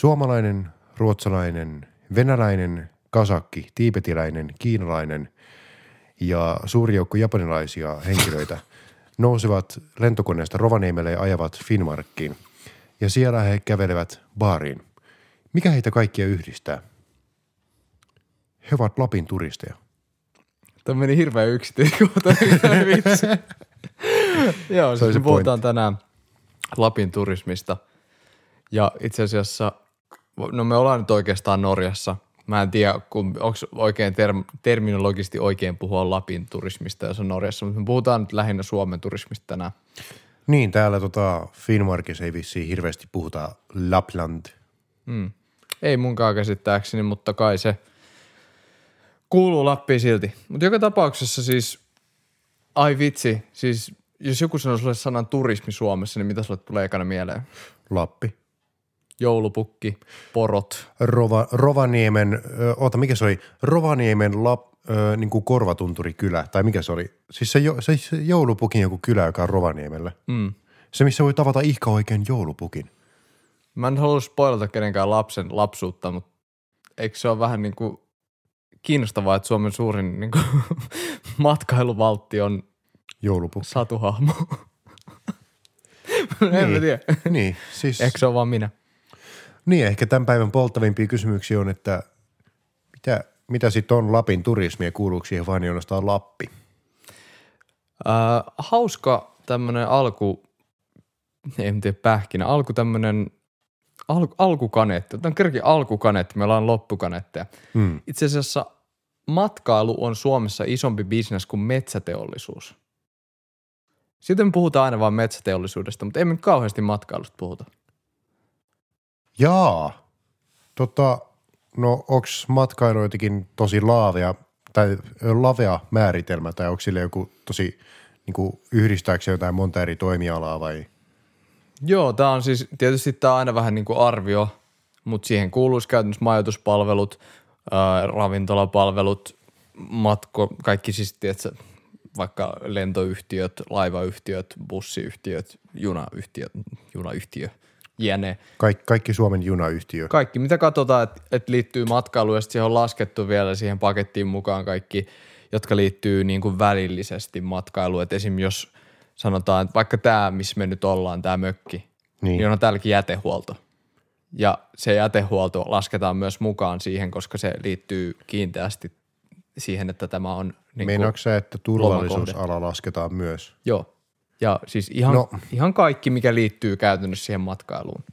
Suomalainen, ruotsalainen, venäläinen, kasakki, tiibetiläinen, kiinalainen ja suuri joukko japanilaisia henkilöitä nousevat lentokoneesta Rovaniemelle ja ajavat Finnmarkkiin. Ja siellä he kävelevät baariin. Mikä heitä kaikkia yhdistää? He ovat Lapin turisteja. Tämä meni hirveän yksityiskohtaisesti. Joo, siis me puhutaan tänään Lapin turismista. Ja itse asiassa, no me ollaan nyt oikeastaan Norjassa. Mä en tiedä, onko oikein terminologisesti oikein puhua Lapin turismista, jos on Norjassa, mutta me puhutaan nyt lähinnä Suomen turismista tänään. Niin, täällä Finnmarkissa ei vissiin hirveästi puhuta Lapland. Ei munkaan käsittääkseni, mutta kai se kuuluu Lappiin silti. Mutta joka tapauksessa siis, ai vitsi, siis jos joku sanoo sulle sanan turismi Suomessa, niin mitä sulle tulee ekana mieleen? Lappi. Joulupukki, porot. Rovaniemen, mikä se oli? Rovaniemen niinku Korvatunturikylä, tai mikä se oli? Siis se joulupukin joku kylä, joka on Rovaniemellä. Se, missä voi tavata ihka oikein joulupukin. Mä en halua spoilata kenenkään lapsen lapsuutta, mutta eikö se ole vähän niinku kiinnostavaa, että Suomen suurin niinku matkailuvaltti on joulupukki. Satuhahmo. En tiedä. Niin, siis... Eikö se ole vaan minä? Niin, ehkä tämän päivän polttavimpia kysymyksiä on, että mitä sitten on Lapin turismi ja kuuluuko siihen vain jostain Lappi? Hauska tämmöinen alkukaneetti. Otan kerrankin alkukaneetti, meillä on loppukaneetteja. Itse asiassa matkailu on Suomessa isompi bisnes kuin metsäteollisuus. Sitten me puhutaan aina vaan metsäteollisuudesta, mutta emme kauheasti matkailusta puhuta. Jaa. No onks matkailu jotenkin tosi lavea määritelmä tai onko sille joku tosi niinku yhdistääkseen jotain monta eri toimialaa vai? Joo, tää on siis tietysti tää on aina vähän niinku arvio, mutta siihen kuuluisi käytännössä majoituspalvelut, ravintolapalvelut, kaikki siis tietsä, vaikka lentoyhtiöt, laivayhtiöt, bussiyhtiöt, junayhtiö. Jene. Kaikki Suomen junayhtiö. Kaikki, mitä katsotaan, että liittyy matkailuun ja sitten siihen on laskettu vielä siihen pakettiin mukaan kaikki, jotka liittyy niin kuin välillisesti matkailuun. Että esimerkiksi jos sanotaan, että vaikka tämä, missä me nyt ollaan, tämä mökki, niin on täälläkin jätehuolto. Ja se jätehuolto lasketaan myös mukaan siihen, koska se liittyy kiinteästi siihen, että tämä on niin meinaatko sä, että turvallisuusala lasketaan myös? Joo. Ja siis ihan kaikki, mikä liittyy käytännössä siihen matkailuun.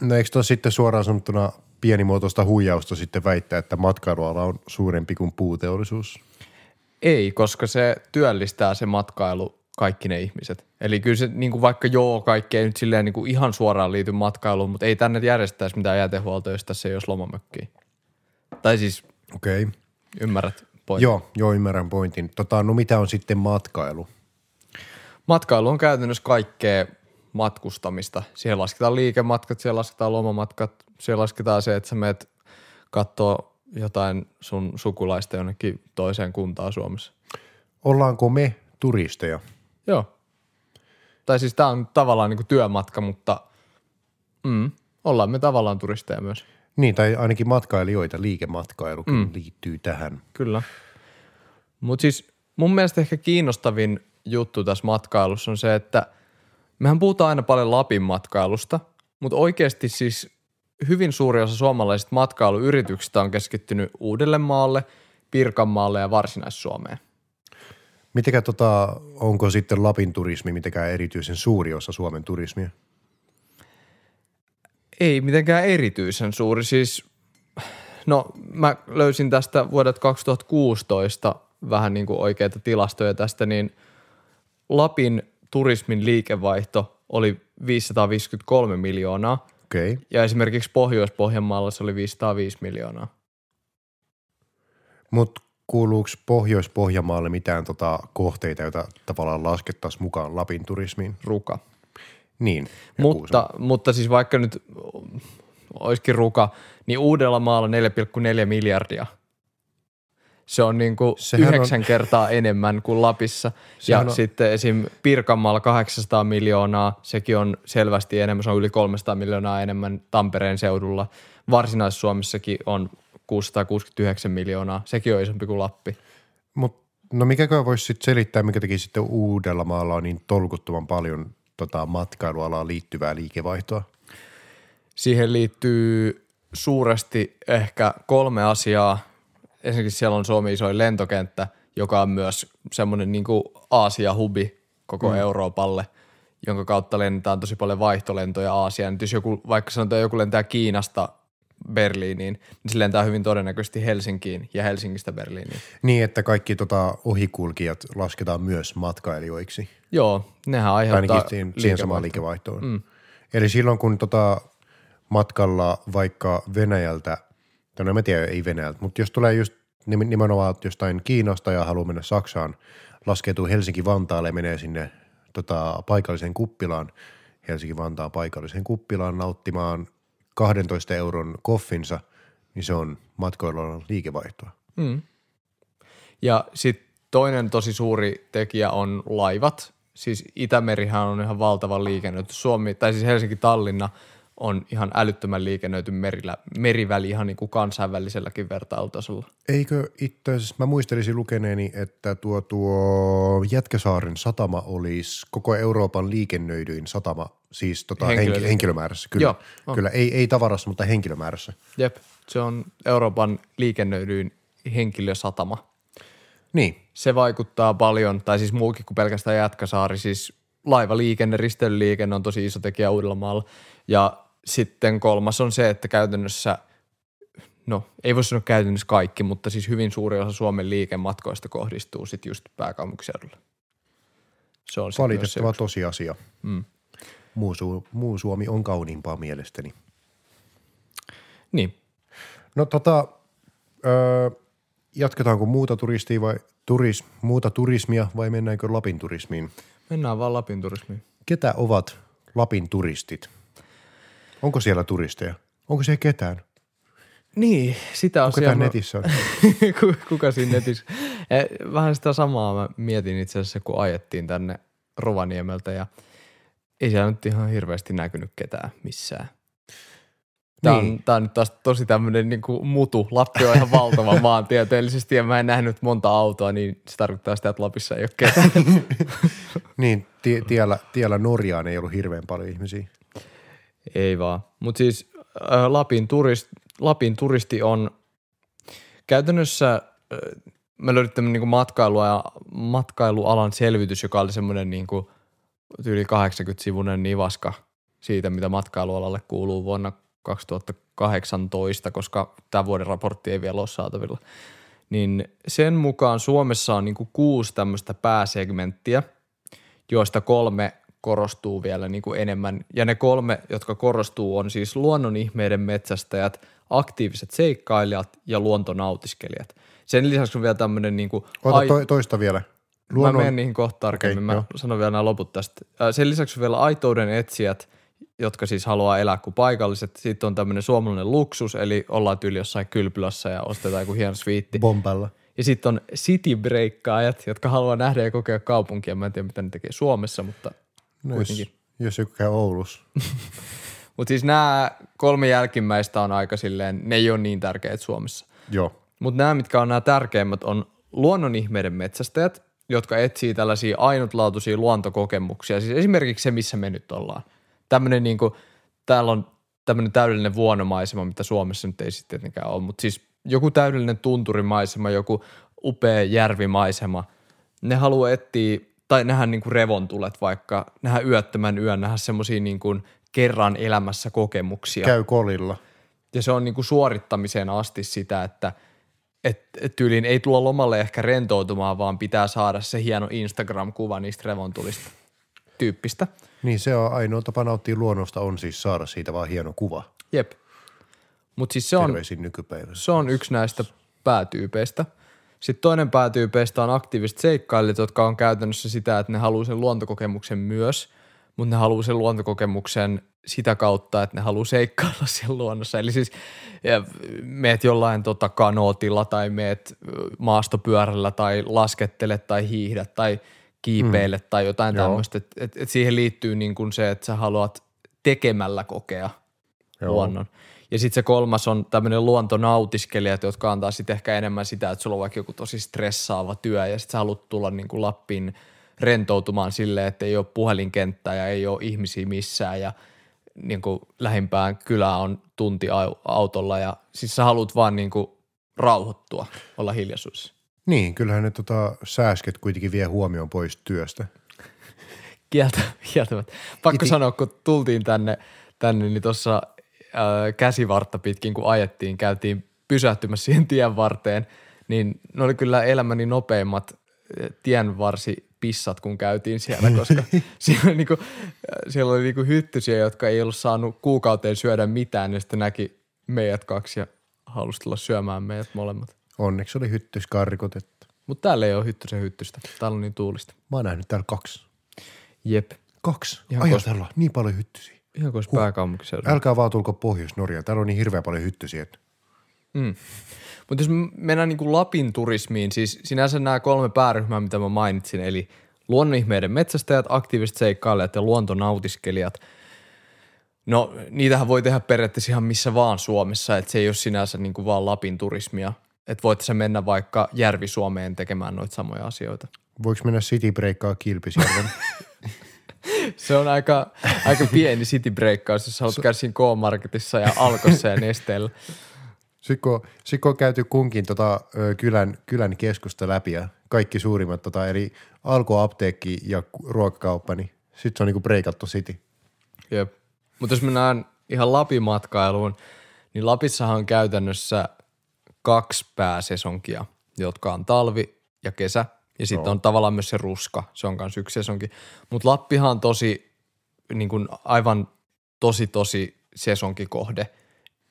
No eikö tuossa sitten suoraan sanottuna pienimuotoista huijausta sitten väittää, että matkailuala on suurempi kuin puuteollisuus? Ei, koska se työllistää se matkailu kaikki ne ihmiset. Eli kyllä se niin kuin vaikka kaikki ei nyt silleen niin kuin ihan suoraan liity matkailuun, mutta ei tänne järjestäisi mitään jätehuoltoa, jos tässä ei olisi lomamökkiä. Tai siis Ymmärrät pointin. Joo, ymmärrän pointin. No mitä on sitten matkailu? Matkailu on käytännössä kaikkea matkustamista. Siihen lasketaan liikematkat, siihen lasketaan lomamatkat, siihen lasketaan se, että sä meet kattoo jotain sun sukulaista jonnekin toiseen kuntaan Suomessa. Ollaanko me turisteja? Joo. Tai siis tää on tavallaan niinku työmatka, mutta ollaan me tavallaan turisteja myös. Niin, tai ainakin matkailijoita, liikematkailukin liittyy tähän. Kyllä. Mutta siis mun mielestä ehkä kiinnostavin juttu tässä matkailussa on se, että mehän puhutaan aina paljon Lapin matkailusta, mutta oikeasti siis hyvin suuri osa suomalaisista matkailuyrityksistä on keskittynyt Uudellemaalle, Pirkanmaalle ja Varsinais-Suomeen. Mitenkä onko sitten Lapin turismi mitenkään erityisen suuri osa Suomen turismia? Ei mitenkään erityisen suuri. Siis, no mä löysin tästä vuodet 2016 vähän niin kuin oikeita tilastoja tästä, niin Lapin turismin liikevaihto oli 553 miljoonaa. Okei. Ja esimerkiksi Pohjois-Pohjanmaalla se oli 505 miljoonaa. Mutta kuuluuko Pohjois-Pohjanmaalle mitään kohteita, joita tavallaan laskettaisiin mukaan Lapin turismiin? Ruka. Niin. Mutta siis vaikka nyt olisikin Ruka, niin Uudellamaalla 4,4 miljardia. se on niinku 9 kertaa enemmän kuin Lapissa. Sehän ja on... sitten esim. Pirkanmaalla 800 miljoonaa, sekin on selvästi enemmän, se on yli 300 miljoonaa enemmän Tampereen seudulla. Varsinais-Suomessakin on 669 miljoonaa, sekin on isompi kuin Lappi. Mut, no mikäkö voisi sitten selittää, mikä teki sitten Uudellamaalla on niin tolkuttoman paljon matkailualaan liittyvää liikevaihtoa? Siihen liittyy suuresti ehkä 3 asiaa. Ensinnäkin siellä on Suomen isoin lentokenttä, joka on myös semmoinen niin kuin Aasia-hubi koko Euroopalle, jonka kautta lennetään tosi paljon vaihtolentoja Aasiaan. Jos joku, vaikka sanotaan, joku lentää Kiinasta Berliiniin, niin se lentää hyvin todennäköisesti Helsinkiin ja Helsingistä Berliiniin. Niin, että kaikki ohikulkijat lasketaan myös matkailijoiksi. Joo, nehän aiheuttaa ainakin siihen samaan liikevaihtoon. Mm. Eli silloin, kun matkalla vaikka Venäjältä, no en tiedä, ei Venäjältä, mutta jos tulee just nimenomaan jostain Kiinasta ja haluaa mennä Saksaan, laskeutuu Helsinki-Vantaalle ja menee sinne paikalliseen kuppilaan, Helsinki-Vantaan paikalliseen kuppilaan nauttimaan 12 euron koffinsa, niin se on matkoilun liikevaihtoa. Mm. Ja sitten toinen tosi suuri tekijä on laivat. Siis Itämerihän on ihan valtavan liikennöity. Suomi, tai siis Helsinki-Tallinna on ihan älyttömän liikennöity meriväli ihan niin kuin kansainväliselläkin vertailutasolla. Eikö itse asiassa, mä muistelisin lukeneeni, että tuo Jätkäsaaren satama olisi koko Euroopan liikennöidyin satama, siis henkilömäärässä. Kyllä, joo, kyllä. Ei tavarassa, mutta henkilömäärässä. Jep, se on Euroopan liikennöidyin henkilösatama. Niin. Se vaikuttaa paljon, tai siis muukin kuin pelkästään Jätkäsaari, siis laivaliikenne, risteilyliikenne on tosi iso tekijä Uudellamaalla. Ja sitten kolmas on se, että käytännössä, no ei voi sanoa käytännössä kaikki, mutta siis hyvin suuri osa Suomen liikematkoista kohdistuu sitten just pääkaupunkiseudulle. Se on valitettava tosiasia. Mm. Muu Suomi on kauniimpaa mielestäni. Niin. No jatketaanko muuta turismia vai mennäänkö Lapin turismiin? Mennään vaan Lapin turismiin. Ketä ovat Lapin turistit? Onko siellä turisteja? Onko siellä ketään? Niin, sitä asiaa. Kuka netissä on? Kuka siinä netissä? Vähän sitä samaa mä mietin itse asiassa, kun ajettiin tänne Rovaniemeltä ja ei siellä nyt ihan hirveästi näkynyt ketään missään. Tää on nyt taas tosi tämmöinen niinku mutu. Lappi on ihan valtava maantieteellisesti ja mä en nähnyt monta autoa, niin se tarkoittaa sitä, että Lapissa ei ole ketään. Niin, tiellä Norjaan ei ollut hirveän paljon ihmisiä. Ei vaan. Mutta siis Lapin turisti on käytännössä, mä löydin tämmöinen niinku matkailualan selvitys, joka oli semmoinen niinku yli 80-sivunen nivaska siitä, mitä matkailualalle kuuluu vuonna 2018, koska tämä vuoden raportti ei vielä ole saatavilla, niin sen mukaan Suomessa on niinku 6 tämmöistä pääsegmenttiä, joista 3 korostuu vielä niinku enemmän. Ja ne 3, jotka korostuu, on siis luonnonihmeiden metsästäjät, aktiiviset seikkailijat ja luontonautiskelijat. Sen lisäksi on vielä tämmöinen niinku toista vielä. Luonnon... Mä menen niihin kohta tarkemmin, okay, mä sanon vielä nämä loput tästä. Sen lisäksi on vielä aitouden etsijät, jotka siis haluaa elää kuin paikalliset. Sitten on tämmöinen suomalainen luksus, eli ollaan tyyli jossain kylpylässä ja ostetaan joku hieno sviitti. Bomballa. Ja sitten on citybreikkaajat, jotka haluaa nähdä ja kokea kaupunkia. Mä en tiedä, mitä ne tekee Suomessa, mutta kuitenkin. Jos joku käy Oulussa. Mutta siis nämä 3 jälkimmäistä on aika silleen, ne ei ole niin tärkeitä Suomessa. Joo. Mutta nämä, mitkä on nämä tärkeimmät, on luonnonihmeiden metsästäjät, jotka etsii tällaisia ainutlaatuisia luontokokemuksia. Siis esimerkiksi se, missä me nyt ollaan. Tämmöinen niinku, täällä on tämmöinen täydellinen vuonomaisema, mitä Suomessa nyt ei sitten tietenkään ole, mutta siis joku täydellinen tunturimaisema, joku upea järvimaisema. Ne haluaa etsiä, tai nähdä niinku revontulet vaikka, nähdä yöttömän yön, nähdä semmosia niinku kerran elämässä kokemuksia. Käy kolilla. Ja se on niinku suorittamiseen asti sitä, että tyyliin ei tulla lomalle ehkä rentoutumaan, vaan pitää saada se hieno Instagram-kuva niistä revontulista tyyppistä. Niin se on ainoa tapa nauttia luonnosta on siis saada siitä vaan hieno kuva. Jep. Mutta siis se on yksi näistä päätyypeistä. Sitten toinen päätyypeistä on aktiiviset seikkailijat, jotka on käytännössä sitä, että ne haluaa sen luontokokemuksen myös, mutta ne haluaa sen luontokokemuksen sitä kautta, että ne haluaa seikkailla siellä luonnossa. Eli siis meet jollain kanootilla tai meet maastopyörällä tai laskettele tai hiihdä tai kiipeille tai jotain tämmöistä. Et siihen liittyy niin kuin se, että sä haluat tekemällä kokea luonnon. Ja sitten se kolmas on tämmöinen luontonautiskelijat, jotka antaa sitten ehkä enemmän sitä, että sulla on vaikka joku tosi stressaava työ ja sitten sä haluat tulla niin kuin Lappiin rentoutumaan silleen, että ei ole puhelinkenttää ja ei ole ihmisiä missään ja niin kuin lähimpään kylään on tunti autolla ja siis sä haluat vaan niin kuin rauhoittua, olla hiljaisuus. Niin, kyllähän ne sääsket kuitenkin vie huomioon pois työstä. Kieltämättä. Pakko sanoa, kun tultiin tänne niin tuossa käsivartta pitkin, kun ajettiin, käytiin pysähtymässä siihen tien varteen, niin ne oli kyllä elämäni nopeimmat tienvarsipissat, kun käytiin siellä, koska siellä oli niinku hyttysiä, jotka ei ollut saanut kuukauteen syödä mitään, ja sitten näki meidät kaksi ja halusi tulla syömään meidät molemmat. Onneksi oli hyttyskarkot. Mutta täällä ei ole hyttysen hyttystä, täällä on niin tuulista. Mä oon nähnyt täällä 2. Jep. 2? Ajatellaan, niin paljon hyttysiä. Ihan kuin pääkaupunkiseudulla. Älkää vaan tulko Pohjois-Norjaan. Täällä on niin hirveän paljon hyttysiä. Mutta jos mennään niin kuin Lapin turismiin, siis sinänsä nämä 3 pääryhmää, mitä mä mainitsin, eli luonnonihmeiden metsästäjät, aktiiviset seikkailijat ja luontonautiskelijat. No niitähän voi tehdä periaatteessa ihan missä vaan Suomessa, että se ei ole sinänsä niin kuin vaan Lapin turismia. Että voit sä mennä vaikka Järvi-Suomeen tekemään noita samoja asioita. Voiko mennä citybreikkaa Kilpisjärven? Se on aika pieni citybreikkaus, jos haluat käydä siinä K-marketissa ja Alkossa ja Nesteellä. Sitten kun on käyty kunkin kylän keskusta läpi ja kaikki suurimmat eli Alko-apteekki ja ruokakauppa, niin sitten se on niinku breikattu city. Jep. Mutta jos mennään ihan Lapin matkailuun, niin Lapissahan on käytännössä 2 pääsesonkia, jotka on talvi ja kesä. Ja sitten on tavallaan myös se ruska, se on myös yksi sesonki. Mutta Lappihan on tosi, niin kuin aivan tosi sesonkikohde.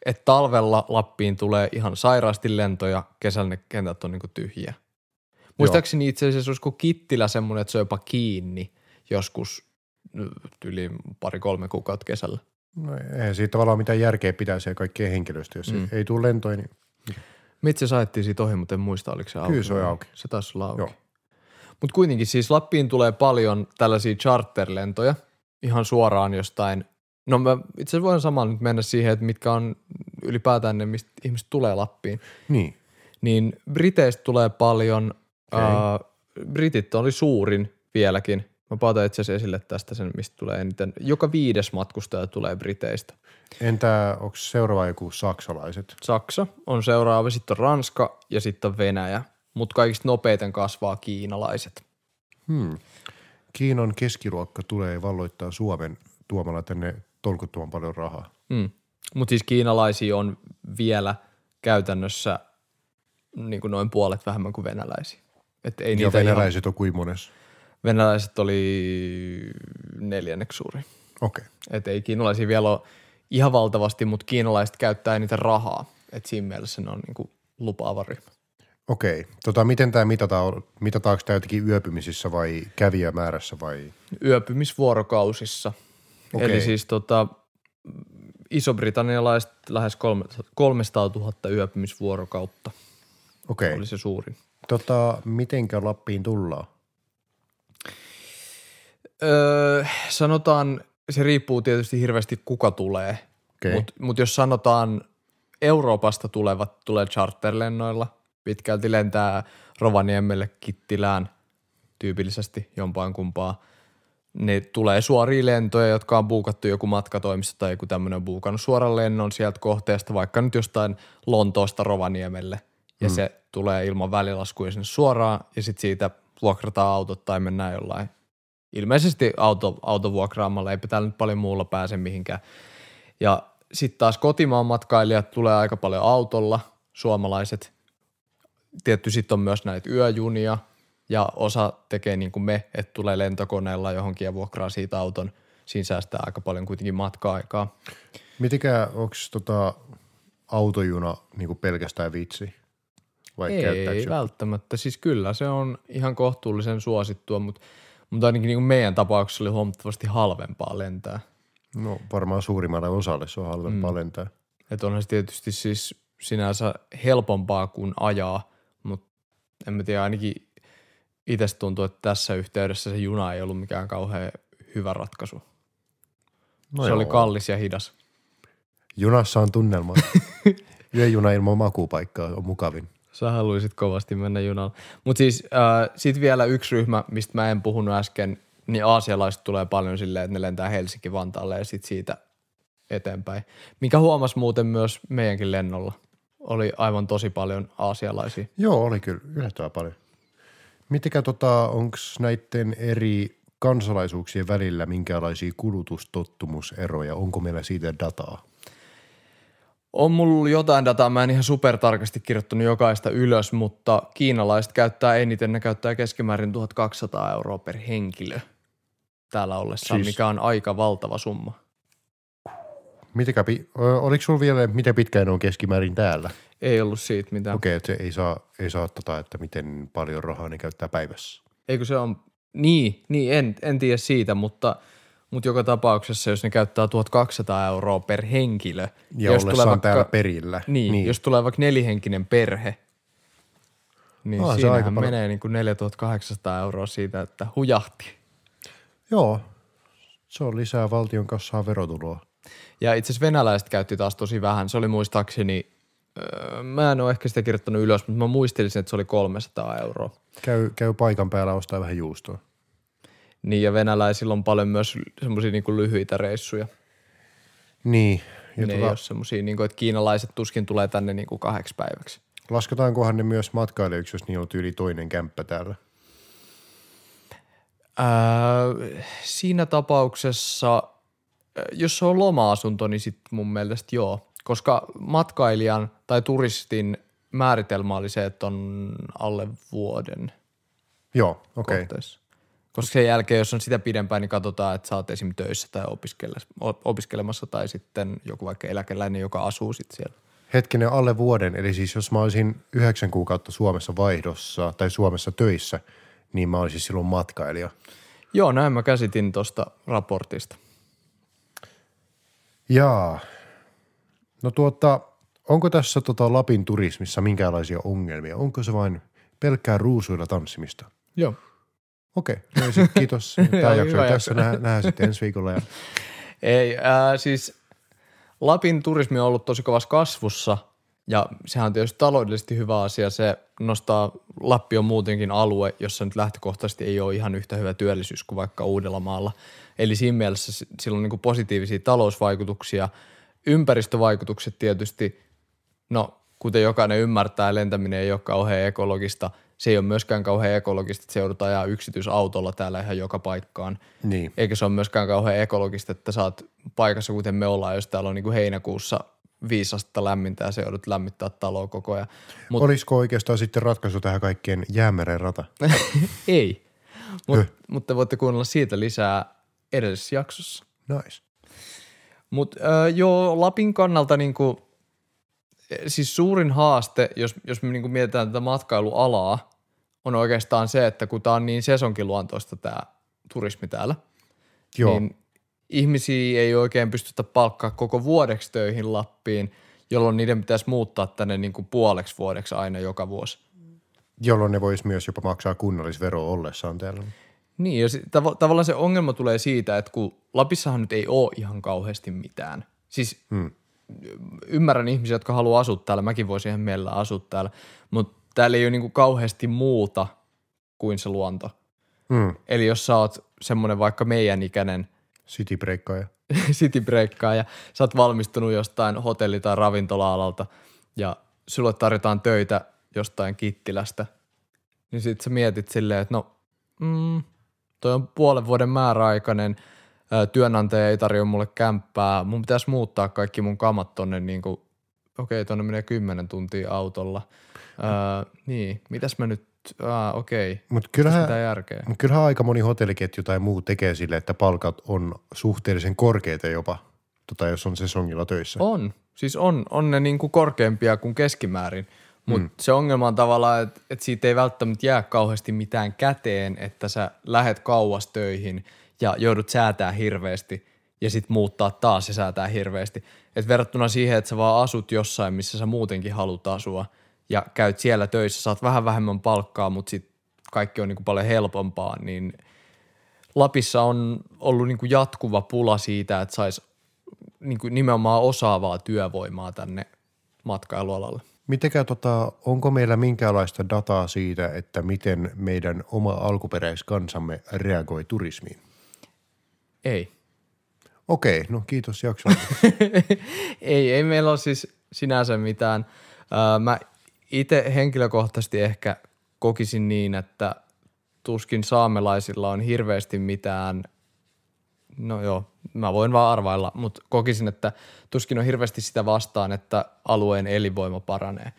Että talvella Lappiin tulee ihan sairaasti lentoja, kesällä ne kentät on niin kuin tyhjiä. Muistaakseni itse asiassa olisiko Kittilä semmoinen, että se on jopa kiinni joskus yli 2-3 kuukautta kesällä. No ei siitä tavallaan mitään järkeä pitää siellä kaikkien henkilöistä, jos ei tule lentoja. Niin... Me itse asiassa ajettiin siitä ohi, mutta en muista, oliko se auki. Kyllä se on auki. Se taisi olla auki. Joo. Mutta kuitenkin siis Lappiin tulee paljon tällaisia charterlentoja ihan suoraan jostain. No mä itse asiassa voin samalla nyt mennä siihen, että mitkä on ylipäätään ne, mistä ihmiset tulee Lappiin. Niin. Niin Briteistä tulee paljon. Britit oli suurin vieläkin. Mä päätän itse asiassa esille tästä sen, mistä tulee eniten. Joka 5. matkustaja tulee Briteistä. Entä onko seuraava joku saksalaiset? Saksa on seuraava, sitten on Ranska ja sitten on Venäjä. Mutta kaikista nopeiten kasvaa kiinalaiset. Kiinan keskiluokka tulee valloittaa Suomen tuomalla tänne tolkuttoman paljon rahaa. Mutta siis kiinalaisia on vielä käytännössä niin kuin noin puolet vähemmän kuin venäläisiä. Et ei niitä venäläiset on kuin monessa? Venäläiset oli 4. suuri. Okei. Et ei kiinalaisia vielä ole ihan valtavasti, mutta kiinalaiset käyttää niitä rahaa. Et siinä mielessä ne on niin kuin lupaava ryhmä. Okei. Miten tämä mitataan? Mitataanko tämä jotenkin yöpymisissä vai kävijämäärässä vai? Yöpymisvuorokausissa. Okei. Eli siis isobritannialaiset lähes 300 000 yöpymisvuorokautta. Okei. Oli se suurin. Mitenkä Lappiin tullaan? Sanotaan, se riippuu tietysti hirveästi kuka tulee, mutta jos sanotaan Euroopasta tulevat tulee charterlennoilla, pitkälti lentää Rovaniemelle, Kittilään tyypillisesti jompaan kumpaa. Ne tulee suoria lentoja, jotka on buukattu joku matkatoimisto tai joku tämmöinen on buukannut suoran lennon sieltä kohteesta, vaikka nyt jostain Lontoosta Rovaniemelle ja se tulee ilman välilaskuja sinne suoraan ja sitten siitä vuokrataan autot tai mennään jollain. Ilmeisesti autovuokraamalla, eipä täällä nyt paljon muulla pääse mihinkään. Ja sitten taas kotimaan matkailijat tulee aika paljon autolla, suomalaiset. Tietty sitten on myös näitä yöjunia ja osa tekee niin kuin me, että tulee lentokoneella johonkin ja vuokraa siitä auton. Siinä säästää aika paljon kuitenkin matka-aikaa. Mitenkään, onko autojuna niin kuin pelkästään vitsi? Vai ei välttämättä, siis kyllä se on ihan kohtuullisen suosittua, mutta ainakin niin kuin meidän tapauksessa oli huomattavasti halvempaa lentää. No varmaan suurimmalle osalle se on halvempaa lentää. Että onhan se tietysti siis sinänsä helpompaa kuin ajaa, mutta en mä tiedä, ainakin itsestä tuntuu, että tässä yhteydessä se juna ei ollut mikään kauhean hyvä ratkaisu. No se joo. Oli kallis ja hidas. Junassa on tunnelma. Yöjuna ilman makuupaikkaa on mukavin. Sä haluisit kovasti mennä junalla. Mutta siis sit vielä yksi ryhmä, mistä mä en puhunut äsken, niin aasialaiset tulee paljon silleen, että ne lentää Helsinki-Vantaalle ja sit siitä eteenpäin. Mikä huomasi muuten myös meidänkin lennolla. Oli aivan tosi paljon aasialaisia. Joo, oli kyllä yllättävän paljon. Mitenkä onko näiden eri kansalaisuuksien välillä minkälaisia kulutustottumuseroja? Onko meillä siitä dataa? On mulla jotain dataa, mä en ihan supertarkasti kirjoittanut jokaista ylös, mutta kiinalaiset käyttää eniten, ne käyttää keskimäärin 1 200 € per henkilö täällä ollessaan, siis mikä on aika valtava summa. Oliko sulla vielä, miten pitkään on keskimäärin täällä? Ei ollut siitä mitään. Okei, että se ei saa että miten paljon rahaa ne käyttää päivässä. Eikö se on, niin en tiedä siitä, mutta joka tapauksessa, jos ne käyttää 1 200 € per henkilö. Ja jos tulee täällä perillä. Niin, jos tulee vaikka nelihenkinen perhe, niin siinähän menee niin kuin 4 800 € siitä, että hujahti. Joo, se on lisää valtion kassaan verotuloa. Ja itse asiassa venäläiset käytti taas tosi vähän. Se oli muistaakseni, mä en ole ehkä sitä kirjoittanut ylös, mutta mä muistelisin, että se oli 300 €. Käy paikan päällä ostaa vähän juustoa. Niin, ja venäläisillä on paljon myös semmoisia niin kuin lyhyitä reissuja. Niin. Ja ne ei ole semmoisia, niin kuin, että kiinalaiset tuskin tulee tänne niin kuin 2 päiväksi. Lasketaankohan ne myös matkailijoiksi, jos niillä on tyyli toinen kämppä täällä? Siinä tapauksessa, jos se on loma-asunto, niin sitten mun mielestä joo. Koska matkailijan tai turistin määritelmä oli se, että on alle vuoden. Joo, okei. Kohteessa. Koska sen jälkeen, jos on sitä pidempään, niin katsotaan, että sä oot esim. Töissä tai opiskelemassa tai sitten joku vaikka eläkeläinen, joka asuu sitten siellä. Hetkinen, alle vuoden. Eli siis jos mä olisin 9 kuukautta Suomessa vaihdossa tai Suomessa töissä, niin mä olisin silloin matkailija. Joo, näin mä käsitin tuosta raportista. Jaa. No onko tässä Lapin turismissa minkälaisia ongelmia? Onko se vain pelkkää ruusuilla tanssimista? Joo. Okei, no sit, kiitos. Tämä jakso tässä. Nähdään sitten ensi viikolla. Ja ei, siis Lapin turismi on ollut tosi kovassa kasvussa ja sehän on tietysti taloudellisesti hyvä asia. Se nostaa, Lappi on muutenkin alue, jossa nyt lähtökohtaisesti ei ole ihan yhtä hyvä työllisyys kuin vaikka Uudellamaalla. Eli siinä mielessä sillä on niin kuin positiivisia talousvaikutuksia. Ympäristövaikutukset tietysti, no kuten jokainen ymmärtää, lentäminen ei ole kauhean ekologista. Se ei ole myöskään kauhean ekologista, että se joudut ajaa yksityisautolla täällä ihan joka paikkaan. Niin. Eikä se ole myöskään kauhean ekologista, että sä oot paikassa, kuten me ollaan, jos täällä on niin kuin heinäkuussa 5 astetta lämmintä ja se joudut lämmittää taloa koko ajan. Olisiko oikeastaan sitten ratkaisu tähän kaikkien Jäämeren rata? Ei, mutta voitte kuunnella siitä lisää edellisessä jaksossa. Nice. Mutta joo, Lapin kannalta niinku, siis suurin haaste, jos me niinku mietitään tätä matkailualaa, on oikeastaan se, että kun tää on niin sesonkiluontoista tää turismi täällä, joo, niin ihmisiä ei oikein pystytä palkkaa koko vuodeksi töihin Lappiin, jolloin niiden pitäisi muuttaa tänne niinku puoleksi vuodeksi aina joka vuosi. Jolloin ne voisi myös jopa maksaa kunnallisveroa ollessaan täällä. Niin, ja tavallaan se ongelma tulee siitä, että kun Lapissahan nyt ei ole ihan kauheasti mitään. Siis ymmärrän ihmisiä, jotka haluaa asua täällä, mäkin voisin ihan mielellään asua täällä, mutta täällä ei ole niinku kauheasti muuta kuin se luonto. Mm. Eli jos sä oot semmoinen vaikka meidän ikäinen citybreikkaaja, sä oot valmistunut jostain hotelli- tai ravintola-alalta ja sulle tarjotaan töitä jostain Kittilästä, niin sit sä mietit silleen, että no toi on 5 vuoden määräaikainen, työnantaja ei tarjoa mulle kämppää, mun pitäisi muuttaa kaikki mun kamat tonne niinku, okei, tonne menee 10 tuntia autolla. Niin, mitäs mä nyt, okei, mitä järkeä? Mutta kyllähän aika moni hotelliketju tai muu tekee sille, että palkat on suhteellisen korkeita jopa, jos on sesongilla töissä. On, siis on ne niinku korkeampia kuin keskimäärin. Mutta se ongelma on tavallaan, että siitä ei välttämättä jää kauheasti mitään käteen, että sä lähet kauas töihin ja joudut säätää hirveästi. ja sitten muuttaa taas ja säätää hirveästi. Et verrattuna siihen, että sä vaan asut jossain, missä sä muutenkin haluat asua ja käyt siellä töissä, saat vähän vähemmän palkkaa, mutta sitten kaikki on niinku paljon helpompaa, niin Lapissa on ollut niinku jatkuva pula siitä, että saisi niinku nimenomaan osaavaa työvoimaa tänne matkailualalle. Mitenkä onko meillä minkäänlaista dataa siitä, että miten meidän oma alkuperäiskansamme reagoi turismiin? Ei. Okei, no kiitos jaksolle. Ei meillä ole siis sinänsä mitään. Mä itse henkilökohtaisesti ehkä kokisin niin, että tuskin saamelaisilla on hirveästi mitään, no joo, mä voin vaan arvailla, mutta kokisin, että tuskin on hirveästi sitä vastaan, että alueen elinvoima paranee.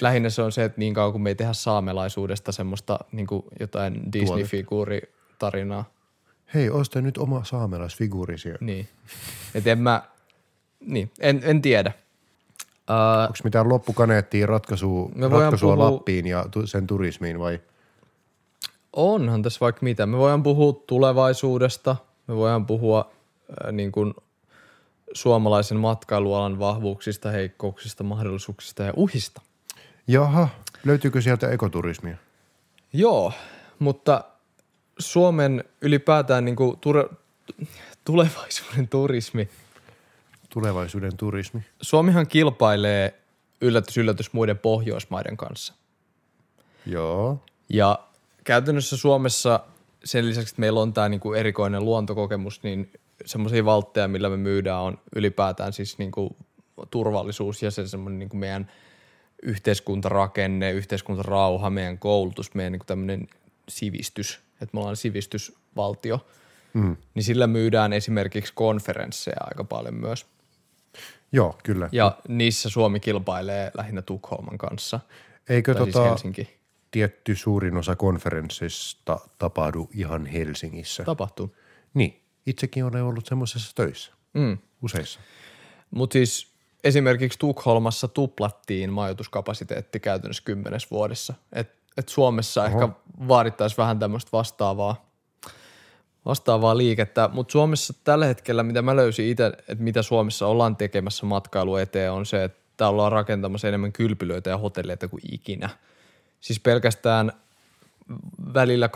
Lähinnä se on se, että niin kauan kun me ei tehdä saamelaisuudesta semmoista niin kuin jotain Disney-figuuritarinaa. Hei, osta nyt oma saamelaisfiguuri siellä. Niin, et en tiedä. Onko mitään loppukaneettia ratkaisua Lappiin ja sen turismiin vai? Onhan tässä vaikka mitä. Me voidaan puhua tulevaisuudesta, me voidaan puhua niin kuin suomalaisen matkailualan vahvuuksista, heikkouksista, mahdollisuuksista ja uhista. Jaha, löytyykö sieltä ekoturismia? Joo, mutta Suomen ylipäätään niin kuin tulevaisuuden turismi. Tulevaisuuden turismi. Suomihan kilpailee yllätys muiden Pohjoismaiden kanssa. Joo. Ja käytännössä Suomessa sen lisäksi, että meillä on tämä niinku erikoinen luontokokemus, niin semmoisia valtteja, millä me myydään, on ylipäätään siis niinku turvallisuus ja se semmoinen niinku meidän yhteiskuntarakenne, yhteiskuntarauha, meidän koulutus, meidän niinku tämmöinen sivistys, että me ollaan sivistysvaltio, niin sillä myydään esimerkiksi konferensseja aika paljon myös. Joo, kyllä. Ja niissä Suomi kilpailee lähinnä Tukholman kanssa. Eikö siis Helsinki? Tietty suurin osa konferenssista tapahtuu ihan Helsingissä. Tapahtuu. Niin, itsekin olen ollut semmoisessa töissä, useissa. Mutta siis esimerkiksi Tukholmassa tuplattiin majoituskapasiteetti käytännössä 10 vuodessa. Et Suomessa ehkä vaadittaisiin vähän tämmöistä vastaavaa liikettä, mutta Suomessa tällä hetkellä, mitä mä löysin itse, että mitä Suomessa ollaan tekemässä matkailu eteen, on se, että ollaan rakentamassa enemmän kylpylöitä ja hotelleita kuin ikinä. Siis pelkästään välillä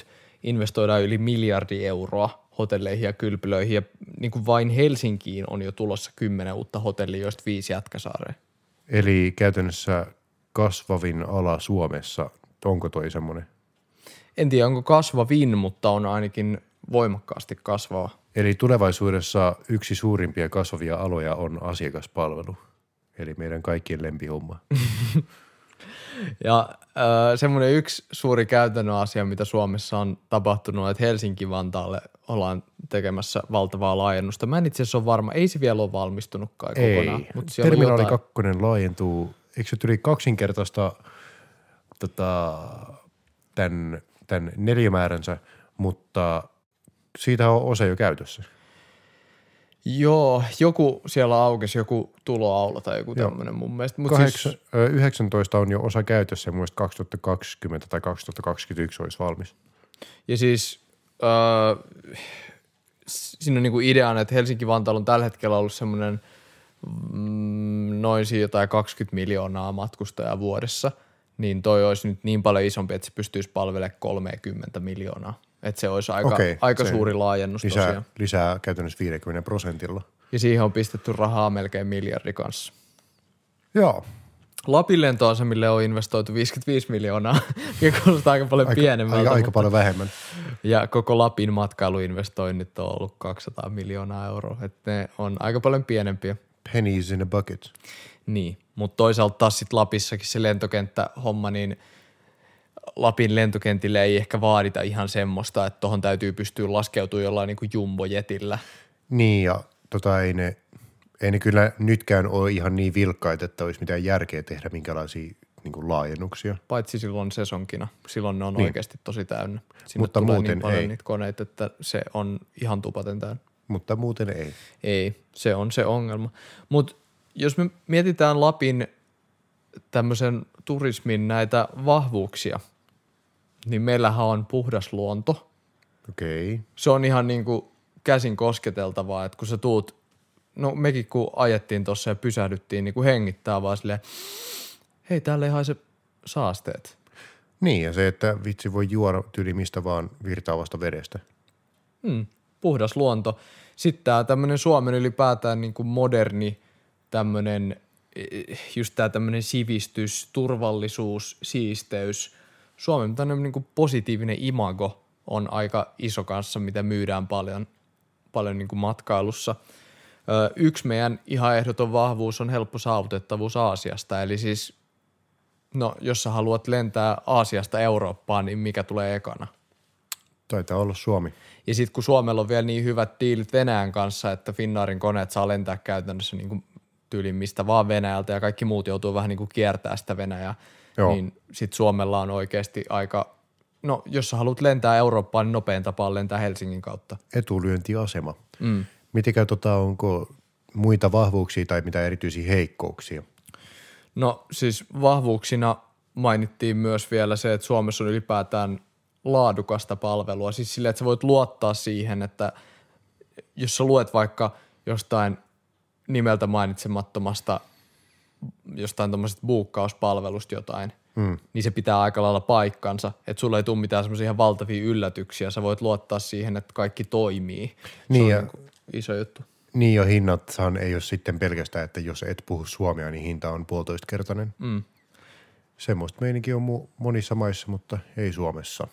2015–2020 investoidaan yli 1 miljardia euroa hotelleihin ja kylpylöihin. Ja niin kuin vain Helsinkiin on jo tulossa 10 uutta hotellia, joista 5 Jätkäsaareen. Eli käytännössä kasvavin ala Suomessa. Onko toi semmoinen? En tiedä, onko kasvavin, mutta on ainakin voimakkaasti kasvava. Eli tulevaisuudessa yksi suurimpia kasvavia aloja on asiakaspalvelu. Eli meidän kaikkien lempihomma. Ja semmoinen yksi suuri käytännön asia, mitä Suomessa on tapahtunut, että Helsinki-Vantaalle ollaan tekemässä valtavaa laajennusta. Mä en itse asiassa ole varma, ei se vielä ole valmistunutkaan kokonaan. Mutta terminaali 2 laajentuu. Eikö se tuli kaksinkertaista tämän neliömääränsä, mutta siitä on osa jo käytössä. Joo, joku siellä aukesi, joku tuloaula tai joku tämmöinen mun mielestä. 19 on jo osa käytössä ja muista 2020 tai 2021 olisi valmis. Ja siis siinä on niinku ideana, että Helsinki-Vantaalla on tällä hetkellä ollut semmoinen noin jotain 20 miljoonaa matkustajaa vuodessa, niin toi olisi nyt niin paljon isompi, että se pystyisi palvelemaan 30 miljoonaa. Että se olisi aika suuri laajennus tosiaan. Lisää käytännössä 50%. Ja siihen on pistetty rahaa melkein 1 miljardi kanssa. Joo. Lapin lentoasemille on investoitu 55 miljoonaa, mikä kuulostaa aika paljon pienemmältä. Aika paljon vähemmän. Ja koko Lapin matkailuinvestoinnit on ollut 200 miljoonaa euroa. Että ne on aika paljon pienempiä. Pennies in a bucket. Niin, mutta toisaalta taas sit Lapissakin se lentokenttähomma, niin Lapin lentokentille ei ehkä vaadita ihan semmoista, että tuohon täytyy pystyä laskeutumaan jollain niin kuin jumbojetillä. Niin ja ei ne kyllä nytkään ole ihan niin vilkkaita, että olisi mitään järkeä tehdä minkälaisia niin kuin laajennuksia. Paitsi silloin sesonkina. Silloin ne on oikeasti tosi täynnä. Sinne mutta tulee muuten niin paljon niitä koneita, että se on ihan tupaten täynnä. Mutta muuten ei. Ei, se on se ongelma. Mutta jos me mietitään Lapin tämmöisen turismin näitä vahvuuksia, niin meillähän on puhdas luonto, Okei. Okay. Se on ihan niin kuin käsin kosketeltavaa, että kun sä tuut, no mekin kun ajettiin tossa ja pysähdyttiin, niin kuin hengittää vaan silleen, hei täällä ei haise saasteet. Niin ja se, että vitsi voi juoda tyyli mistä vaan virtaavasta vedestä. Puhdas luonto. Sitten tää tämmönen Suomen ylipäätään niin kuin moderni tämmönen, just tää tämmönen sivistys, turvallisuus, siisteys. Suomen tämmönen niin kuin positiivinen imago on aika iso kanssa, mitä myydään paljon niin kuin matkailussa. Yksi meidän ihan ehdoton vahvuus on helppo saavutettavuus Aasiasta, eli siis no, jos sä haluat lentää Aasiasta Eurooppaan, niin mikä tulee ekana? Taitaa olla Suomi. Ja sit kun Suomella on vielä niin hyvät diilit Venäjän kanssa, että Finnairin koneet saa lentää käytännössä niin kuin tyyliin mistä vaan Venäjältä ja kaikki muut joutuu vähän niin kuin kiertää sitä Venäjää, niin sit Suomella on oikeasti aika, no jos sä haluat lentää Eurooppaan, niin nopein tapaan lentää Helsingin kautta. Etulyöntiasema. Mitenkä onko muita vahvuuksia tai mitä erityisiä heikkouksia? No siis vahvuuksina mainittiin myös vielä se, että Suomessa on ylipäätään laadukasta palvelua. Siis silleen, että sä voit luottaa siihen, että jos sä luet vaikka jostain nimeltä mainitsemattomasta, jostain tuommoisesta buukkauspalvelusta jotain, niin se pitää aika lailla paikkansa. Että sulla ei tule mitään semmoisia ihan valtavia yllätyksiä. Sä voit luottaa siihen, että kaikki toimii. Niin se on niin iso juttu. Niin ja hinnathan ei ole sitten pelkästään, että jos et puhu suomea, niin hinta on 1,5-kertainen. Semmoista meininkin on monissa maissa, mutta ei Suomessa.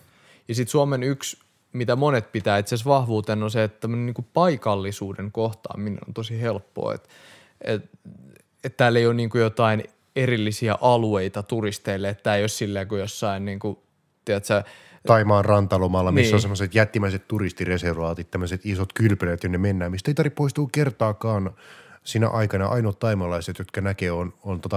Ja sitten Suomen yksi, mitä monet pitää itse asiassa vahvuuteen, on se, että tämmöinen niinku paikallisuuden kohtaaminen on tosi helppoa. Et täällä ei ole niinku jotain erillisiä alueita turisteille, että tää ei ole silleen kuin jossain niinku, tiedätkö, Taimaan rantalomalla, missä on semmoiset jättimäiset turistireservaatit, tämmöiset isot kylpylät, jonne mennään, mistä ei tarvitse poistua kertaakaan siinä aikana. Ainoat taimalaiset, jotka näkee, on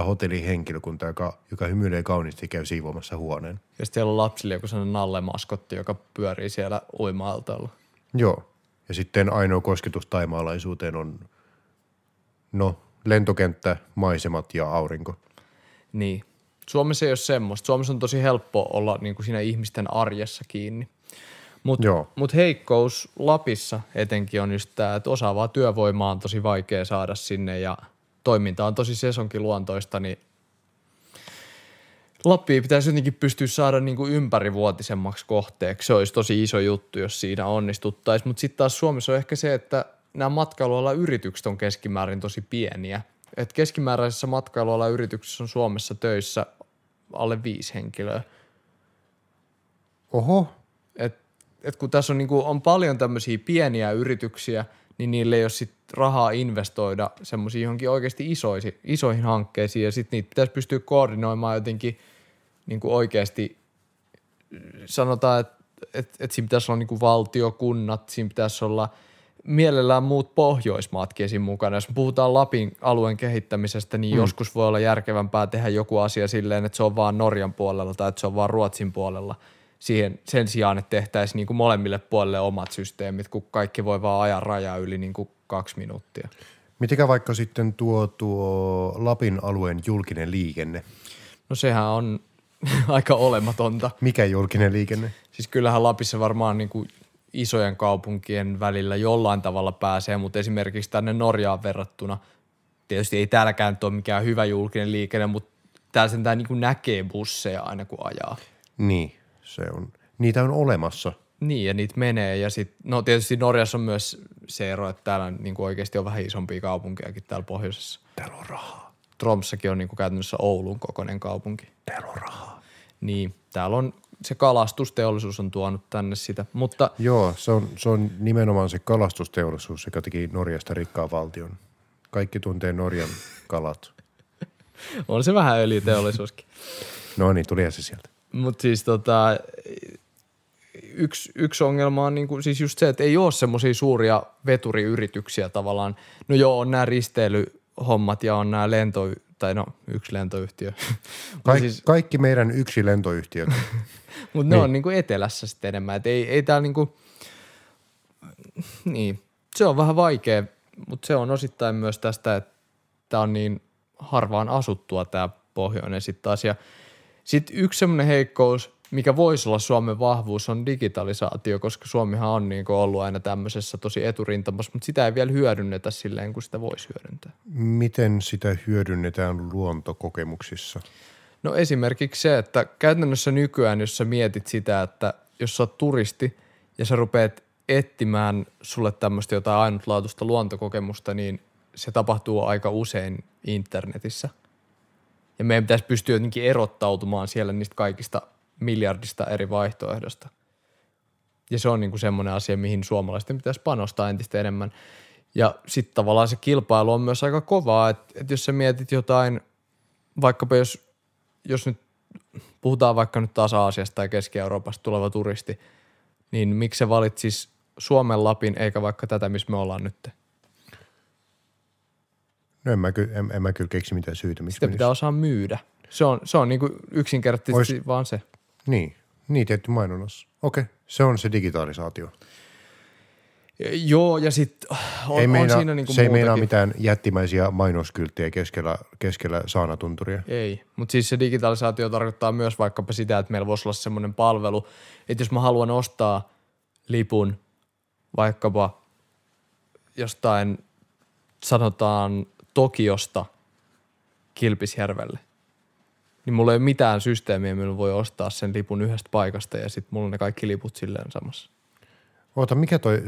hotellihenkilökunta, joka hymyilee kauniisti ja käy siivoamassa huoneen. Ja sitten siellä on lapsille joku sellainen nallemaskotti, joka pyörii siellä uima-altaalla. Joo, ja sitten ainoa kosketus taimaalaisuuteen on, no, lentokenttä, maisemat ja aurinko. Niin. Suomessa ei ole semmoista. Suomessa on tosi helppo olla niin kuin siinä ihmisten arjessa kiinni. Mut heikkous Lapissa etenkin on just tämä, että osaavaa työvoimaa on tosi vaikea saada sinne ja toiminta on tosi sesonkiluontoista, niin Lappiin pitäisi jotenkin pystyä saada niin kuin ympärivuotisemmaksi kohteeksi. Se olisi tosi iso juttu, jos siinä onnistuttaisiin. Mutta sitten taas Suomessa on ehkä se, että nämä matkailualan yritykset on keskimäärin tosi pieniä. Et keskimääräisessä matkailualan yrityksessä on Suomessa töissä alle 5 henkilöä. Oho. Et kun tässä on, niin kuin, on paljon tämmöisiä pieniä yrityksiä, niin niille ei ole sit rahaa investoida semmoisiin johonkin oikeasti isoihin hankkeisiin. Ja sitten niitä pitäisi pystyä koordinoimaan jotenkin niin kuin oikeasti, sanotaan, että siinä pitäisi olla niin kuin valtio, kunnat, siinä pitäisi olla mielellään muut Pohjoismaatkin esim. Mukana. Jos puhutaan Lapin alueen kehittämisestä, niin joskus voi olla järkevämpää tehdä joku asia silleen, että se on vaan Norjan puolella tai että se on vaan Ruotsin puolella. Sen sijaan, että tehtäisiin niin kuin molemmille puolelle omat systeemit, kun kaikki voi vaan ajaa rajaa yli niin kuin 2 minuuttia. Mitenkä vaikka sitten tuo Lapin alueen julkinen liikenne? No sehän on aika olematonta. Mikä julkinen liikenne? Siis kyllähän Lapissa varmaan niin kuin isojen kaupunkien välillä jollain tavalla pääsee, mutta esimerkiksi tänne Norjaan verrattuna, tietysti ei täälläkään ole mikään hyvä julkinen liikenne, mutta täällä sentään niin kuin näkee busseja aina kun ajaa. Niin, se on. Niitä on olemassa. Niin ja niitä menee ja sit, no tietysti Norjassa on myös se ero, että täällä niin kuin oikeasti on vähän isompia kaupunkejakin täällä pohjoisessa. Täällä on rahaa. Tromssakin on niin kuin käytännössä Oulun kokoinen kaupunki. Täällä on rahaa. Niin, täällä on se kalastusteollisuus on tuonut tänne sitä, mutta joo, se on nimenomaan se kalastusteollisuus, joka teki Norjasta rikkaan valtion. Kaikki tuntee Norjan kalat. On se vähän öljyteollisuuskin. No niin, tulihan se sieltä. Mutta siis yksi ongelma on niinku, siis just se, että ei ole semmoisia suuria veturiyrityksiä tavallaan. No joo, on nämä risteilyhommat ja on nämä yksi lentoyhtiö. Kaikki meidän yksi lentoyhtiö. Mutta ne on niinku etelässä sitten enemmän. Et ei täällä niinku, niin, se on vähän vaikea, mutta se on osittain myös tästä, että tää on niin harvaan asuttua tää pohjoinen sitten taas. Ja sitten yksi semmoinen heikkous, mikä voisi olla Suomen vahvuus, on digitalisaatio, koska Suomihan on niin kuin ollut aina tämmöisessä tosi eturintamassa, mutta sitä ei vielä hyödynnetä silleen, kun sitä voisi hyödyntää. Miten sitä hyödynnetään luontokokemuksissa? No esimerkiksi se, että käytännössä nykyään, jos sä mietit sitä, että jos sä oot turisti ja sä rupeat etsimään sulle tämmöistä jotain ainutlaatuista luontokokemusta, niin se tapahtuu aika usein internetissä. Ja meidän pitäisi pystyä jotenkin erottautumaan siellä niistä kaikista miljardista eri vaihtoehdosta. Ja se on niin kuin semmoinen asia, mihin suomalaisten pitäisi panostaa entistä enemmän. Ja sitten tavallaan se kilpailu on myös aika kovaa, että jos sä mietit jotain, vaikkapa jos nyt puhutaan vaikka nyt taas Aasiasta ja Keski-Euroopasta tuleva turisti, niin miksi se valitsisi Suomen Lapin eikä vaikka tätä, missä me ollaan nyt? No en mä kyllä keksi mitään syytä. Miksi sitä pitää osaa myydä. Se on niin kuin yksinkertaisesti vaan se. Niin tietty mainonnassa. Okei, se on se digitalisaatio. Joo, ja sitten on siinä niin kuin se muutakin. Se ei meinaa mitään jättimäisiä mainoskylttejä keskellä Saanatunturia. Ei, mutta siis se digitalisaatio tarkoittaa myös vaikkapa sitä, että meillä voisi olla semmoinen palvelu, että jos mä haluan ostaa lipun vaikkapa jostain, sanotaan Tokiosta Kilpisjärvelle, niin mulla ei ole mitään systeemiä, millä voi ostaa sen lipun yhdestä paikasta ja sitten mulla on ne kaikki liput silleen samassa. Oota, mikä toi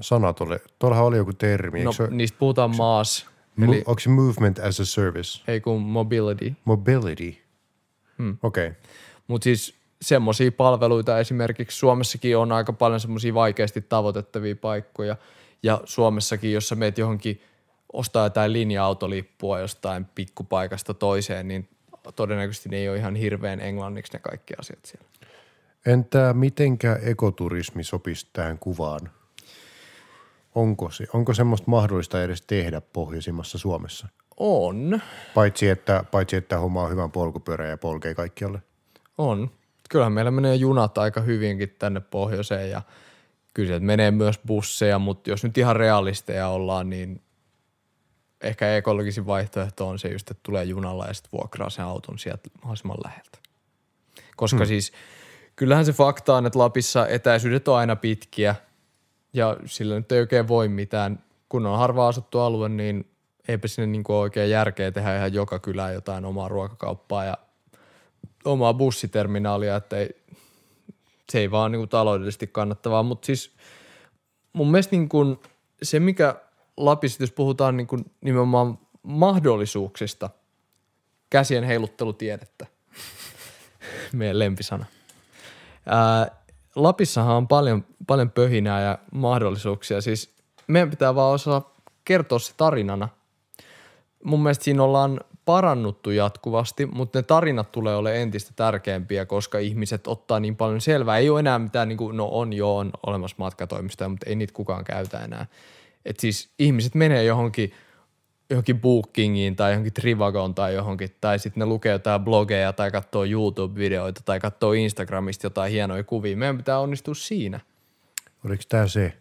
sana oli? Tuollahan oli joku termi. No, niistä puhutaan maas. Onko se movement as a service? Ei kun mobility. Mobility. Okei. Mutta siis semmoisia palveluita esimerkiksi Suomessakin on aika paljon semmoisia vaikeasti tavoitettavia paikkoja. Ja Suomessakin, jos sä meet johonkin ostaa jotain linja-autolippua jostain pikkupaikasta toiseen, niin todennäköisesti ne ei ole ihan hirveän englanniksi ne kaikki asiat siellä. Entä mitenkä ekoturismi sopisi tähän kuvaan? Onko semmoista mahdollista edes tehdä pohjoisimmassa Suomessa? On. Paitsi että homma on hyvän polkupyörän ja polkee kaikkialle. On. Kyllähän meillä menee junat aika hyvinkin tänne pohjoiseen ja kyllä sieltä menee myös busseja, mutta jos nyt ihan realisteja ollaan, niin ehkä ekologisin vaihtoehto on se just, että tulee junalla ja sitten vuokraa sen auton sieltä mahdollisimman läheltä. Koska siis kyllähän se fakta on, että Lapissa etäisyydet on aina pitkiä ja sillä nyt ei oikein voi mitään. Kun on harvaan asuttu alue, niin eipä sinne niin kuin oikein järkeä tehdä ihan joka kylään jotain omaa ruokakauppaa ja omaa bussiterminaalia, että se ei vaan niin kuin taloudellisesti kannattavaa. Mutta siis mun mielestä niin kuin se, mikä Lapissa, jos puhutaan niin kuin nimenomaan mahdollisuuksista, käsien heiluttelutiedettä, meidän lempisana. Lapissahan on paljon pöhinää ja mahdollisuuksia. Siis meidän pitää vaan osaa kertoa se tarinana. Mun mielestä siinä ollaan parannuttu jatkuvasti, mutta ne tarinat tulee olemaan entistä tärkeämpiä, koska ihmiset ottaa niin paljon selvää. Ei ole enää mitään, niin kuin, on olemassa matkatoimistoja, mutta ei niitä kukaan käytä enää. Että siis ihmiset menee johonkin Bookingiin tai johonkin Trivagoon tai johonkin, tai sitten ne lukee jotain blogeja tai katsoo YouTube-videoita tai katsoo Instagramista jotain hienoja kuvia. Meidän pitää onnistua siinä. Oliko tämä se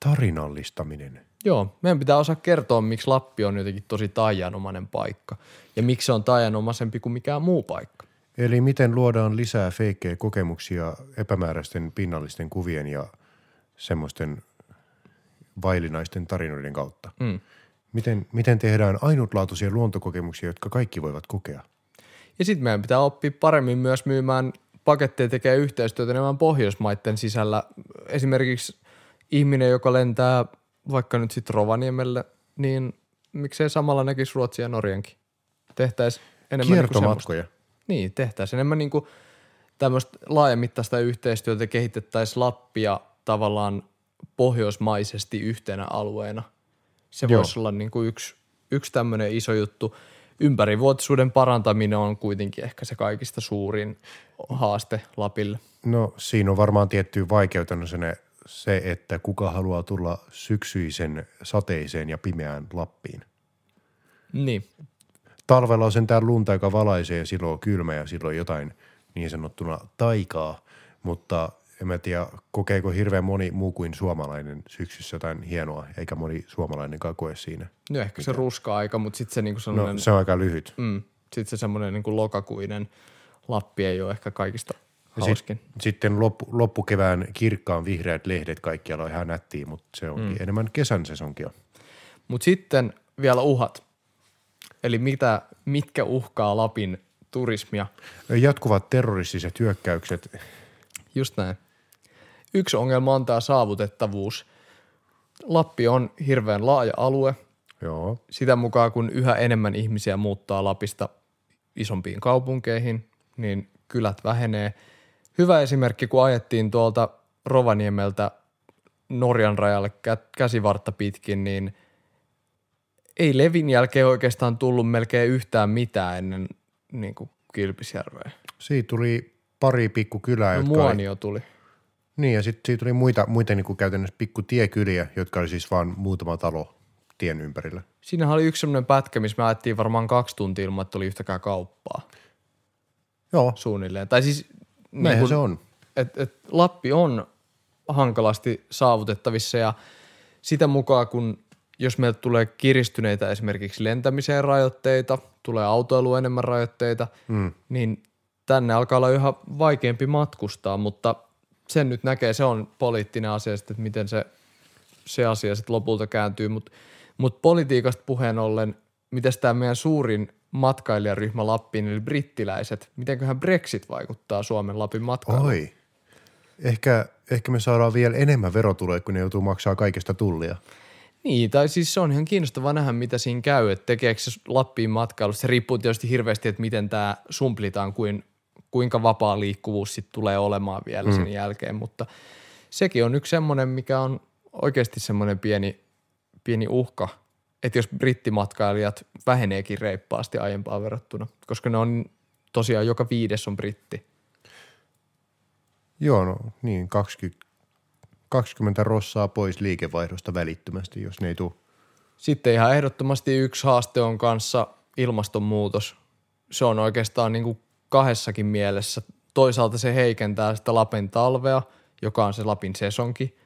tarinallistaminen? Joo, meidän pitää osaa kertoa, miksi Lappi on jotenkin tosi taianomainen paikka ja miksi se on taianomaisempi kuin mikään muu paikka. Eli miten luodaan lisää feikkejä kokemuksia epämääräisten pinnallisten kuvien ja semmoisten vaillinaisten tarinoiden kautta. Miten tehdään ainutlaatuisia luontokokemuksia, jotka kaikki voivat kokea? Ja sitten meidän pitää oppia paremmin myös myymään paketteja, tekee yhteistyötä enemmän Pohjoismaiden sisällä. Esimerkiksi ihminen, joka lentää vaikka nyt sitten Rovaniemelle, niin miksei samalla näkisi Ruotsia ja Norjankin? Tehtäisiin enemmän kiertomatkoja. Niin, tehtäisiin enemmän niin kuin tämmöistä laajamittaista yhteistyötä, kehitettäisiin Lappia tavallaan pohjoismaisesti yhtenä alueena. Se voisi olla niin kuin yksi tämmöinen iso juttu. Ympärivuotisuuden parantaminen on kuitenkin ehkä se kaikista suurin haaste Lapille. No siinä on varmaan tiettyä vaikeutena se, että kuka haluaa tulla syksyisen, sateiseen ja pimeään Lappiin. Niin. Talvella on sentään lunta, joka valaisee ja silloin on kylmä ja silloin jotain niin sanottuna taikaa, mutta en mä tiedä, kokeeko hirveän moni muu kuin suomalainen syksyssä jotain hienoa, eikä moni suomalainenkaan koe siinä. No ehkä se ruska-aika, mutta sitten se niinku sellainen... No se on aika lyhyt. Sitten se semmoinen niinku lokakuinen Lappi ei ole ehkä kaikista hauskin. Sitten loppukevään kirkkaan vihreät lehdet kaikkialla on ihan nättiä, mutta se onkin enemmän kesän sesonkia. Mutta sitten vielä uhat. Eli mitkä uhkaa Lapin turismia? Jatkuvat terroristiset hyökkäykset. Just näin. Yksi ongelma on tämä saavutettavuus. Lappi on hirveän laaja alue. Joo. Sitä mukaan, kun yhä enemmän ihmisiä muuttaa Lapista isompiin kaupunkeihin, niin kylät vähenee. Hyvä esimerkki, kun ajettiin tuolta Rovaniemeltä Norjan rajalle käsivartta pitkin, niin ei Levin jälkeen oikeastaan tullut melkein yhtään mitään ennen niin kuin Kilpisjärveä. Siitä tuli pari pikkukylää, jotka Muonio tuli. Niin, ja sitten siitä tuli muita niin kuin käytännössä pikkutiekyliä, jotka oli siis vaan muutama talo tien ympärillä. Siinähän oli yksi semmoinen pätkä, missä me ajettiin varmaan 2 tuntia ilman, että oli yhtäkään kauppaa. Joo. Suunnilleen. Tai siis näinhän niin se on. Et Lappi on hankalasti saavutettavissa ja sitä mukaan, kun jos meiltä tulee kiristyneitä esimerkiksi lentämiseen rajoitteita, tulee autoiluun enemmän rajoitteita, niin tänne alkaa olla yhä vaikeampi matkustaa, mutta sen nyt näkee, se on poliittinen asia sitten, että miten se asia sitten lopulta kääntyy, mutta politiikasta puheen ollen, mitäs tämä meidän suurin matkailijaryhmä Lappiin, eli brittiläiset, mitenköhän Brexit vaikuttaa Suomen Lapin matkailuun? Oi, ehkä me saadaan vielä enemmän verotuloja, kun ne joutuu maksaa kaikesta tullia. Niin, tai siis se on ihan kiinnostavaa nähdä, mitä siinä käy, että tekeekö se Lappiin matkailusta, se riippuu tietysti hirveästi, että miten tämä sumplitaan, kuinka vapaa liikkuvuus sitten tulee olemaan vielä sen jälkeen, mutta sekin on yksi semmoinen, mikä on oikeasti semmoinen pieni uhka, että jos brittimatkailijat väheneekin reippaasti aiempaan verrattuna, koska ne on tosiaan joka 5. on britti. Joo, no niin, 20 rossaa pois liikevaihdosta välittömästi, jos ne ei tule. Sitten ihan ehdottomasti yksi haaste on kanssa ilmastonmuutos. Se on oikeastaan niin kuin kahdessakin mielessä. Toisaalta se heikentää sitä Lapin talvea, joka on se Lapin sesonki.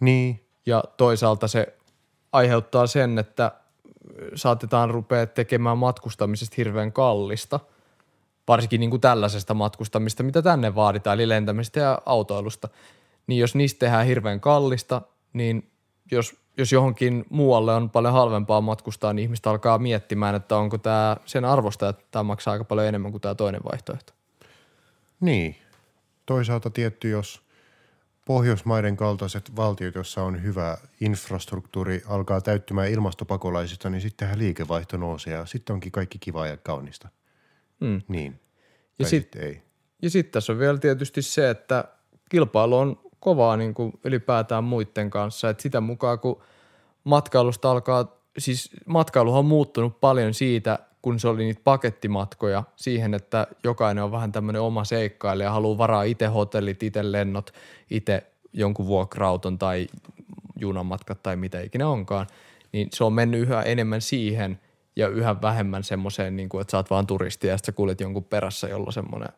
Niin. Ja toisaalta se aiheuttaa sen, että saatetaan rupea tekemään matkustamisesta hirveän kallista, varsinkin niin kuin tällaisesta matkustamista, mitä tänne vaaditaan, eli lentämistä ja autoilusta. Niin jos niistä tehdään hirveän kallista, niin jos johonkin muualle on paljon halvempaa matkustaa, niin ihmiset alkaa miettimään, että onko tämä sen arvosta, että tämä maksaa aika paljon enemmän kuin tämä toinen vaihtoehto. Niin. Toisaalta tietty, jos Pohjoismaiden kaltaiset valtiot, joissa on hyvä infrastruktuuri, alkaa täyttymään ilmastopakolaisista, niin sittenhän liikevaihto nousee ja sitten onkin kaikki kivaa ja kaunista. Niin. Ja sitten ei. Ja sitten tässä on vielä tietysti se, että kilpailu on kovaa niin kuin ylipäätään muiden kanssa, että sitä mukaan kun matkailusta alkaa, siis matkailuhan on muuttunut paljon siitä, kun se oli niitä pakettimatkoja siihen, että jokainen on vähän tämmöinen oma seikkailija, haluaa varaa itse hotellit, itse lennot, itse jonkun vuokrauton tai junamatkat tai mitä ikinä onkaan, niin se on mennyt yhä enemmän siihen ja yhä vähemmän semmoiseen, niin kuin, että sä oot vaan turisti ja sitten sä kuljet jonkun perässä, jolla semmoinen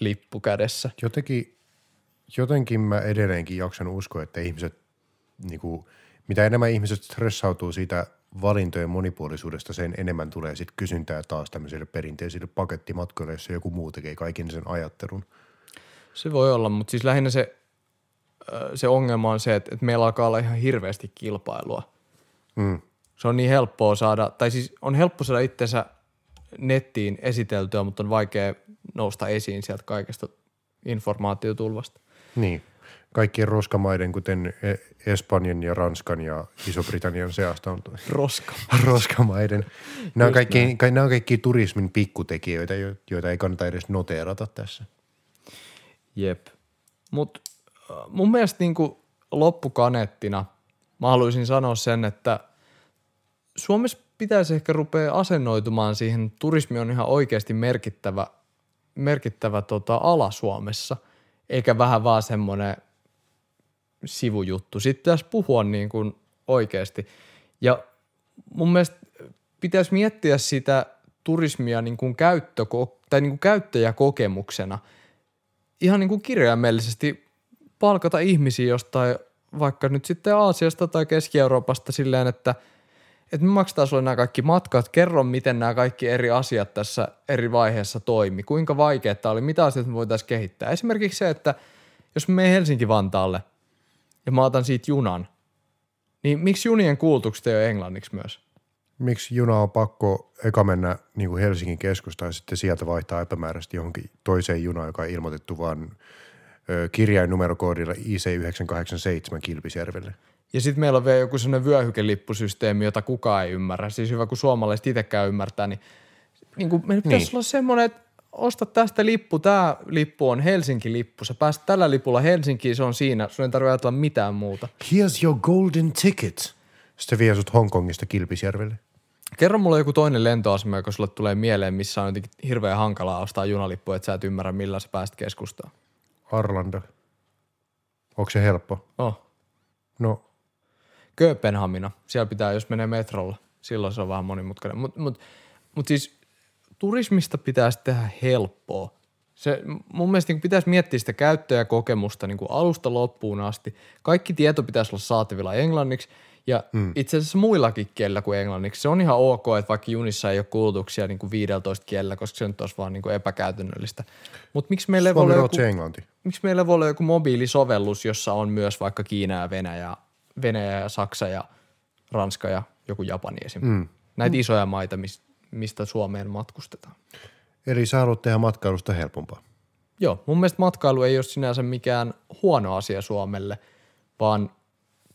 lippu kädessä. Jotenkin mä edelleenkin jaksan uskoa, että ihmiset, niin kuin, mitä enemmän ihmiset stressautuu siitä valintojen monipuolisuudesta, sen enemmän tulee sitten kysyntää taas tämmöisille perinteisille pakettimatkoille, jossa joku muu tekee kaiken sen ajattelun. Se voi olla, mutta siis lähinnä se ongelma on se, että meillä alkaa olla ihan hirveästi kilpailua. Se on niin helppoa saada, tai siis on helppo saada itsensä nettiin esiteltyä, mutta on vaikea nousta esiin sieltä kaikesta informaatiotulvasta. Niin. Kaikkien roskamaiden, kuten Espanjan ja Ranskan ja Iso-Britannian seasta on roskamaiden. Nämä on kaikki turismin pikkutekijöitä, joita ei kannata edes noteerata tässä. Jep. Mutta mun mielestä niinku loppukaneettina mä haluaisin sanoa sen, että Suomessa pitäisi ehkä rupea asennoitumaan siihen, että turismi on ihan oikeasti merkittävä ala Suomessa, eikä vähän vaan semmoinen sivujuttu. Sitten pitäisi puhua niin kuin oikeasti. Ja mun mielestä pitäisi miettiä sitä turismia niin kuin käyttäjäkokemuksena. Ihan niin kuin kirjaimellisesti palkata ihmisiä jostain, vaikka nyt sitten Aasiasta tai Keski-Euroopasta silleen, että että me maksetaan sulle nämä kaikki matkat, kerro miten nämä kaikki eri asiat tässä eri vaiheessa toimi, kuinka vaikeaa tämä oli, mitä asiat me voitaisiin kehittää. Esimerkiksi se, että jos me menen Helsinki-Vantaalle ja mä otan siitä junan, niin miksi junien kuultukset ei ole englanniksi myös? Miksi juna on pakko eka mennä niin kuin Helsingin keskustaan ja sitten sieltä vaihtaa epämääräisesti johonkin toiseen junaan, joka on ilmoitettu vaan kirjainnumerokoodilla IC987 Kilpisjärvelle? Ja sitten meillä on vielä joku sellainen vyöhykelippusysteemi, jota kukaan ei ymmärrä. Siis hyvä, kun suomalaiset itsekään ymmärtää, niin meillä pitäisi olla semmoinen, että osta tästä lippu, tämä lippu on Helsinki-lippu. Sä pääset tällä lipulla Helsinkiin, se on siinä. Sun ei tarvitse ajatella mitään muuta. Here's your golden ticket. Sitten vie sut Hongkongista Kilpisjärvelle. Kerro mulle joku toinen lentoasema, joka sulle tulee mieleen, missä on jotenkin hirveän hankalaa ostaa junalippu, että sä et ymmärrä, millä sä pääset keskustaan. Arlanda. Onko se helppo? Oh. No. Kööpenhamina. Siellä pitää, jos menee metrolla. Silloin se on vähän monimutkainen. Mut siis turismista pitäisi tehdä helppoa. Se, mun mielestä niin pitäisi miettiä sitä käyttäjäkokemusta niin alusta loppuun asti. Kaikki tieto pitäisi olla saatavilla englanniksi ja itse asiassa muillakin kielillä kuin englanniksi. Se on ihan ok, että vaikka junissa ei ole kuulutuksia niin 15 kielillä, koska se nyt olisi vaan niin epäkäytännöllistä. Mutta miksi meillä ei voi olla joku mobiilisovellus, jossa on myös vaikka Kiina ja Venäjä ja Saksa ja Ranska ja joku Japani esimerkiksi. Näitä isoja maita, mistä Suomeen matkustetaan. Eli sä haluat tehdä matkailusta helpompaa? Joo, mun mielestä matkailu ei ole sinänsä mikään huono asia Suomelle, vaan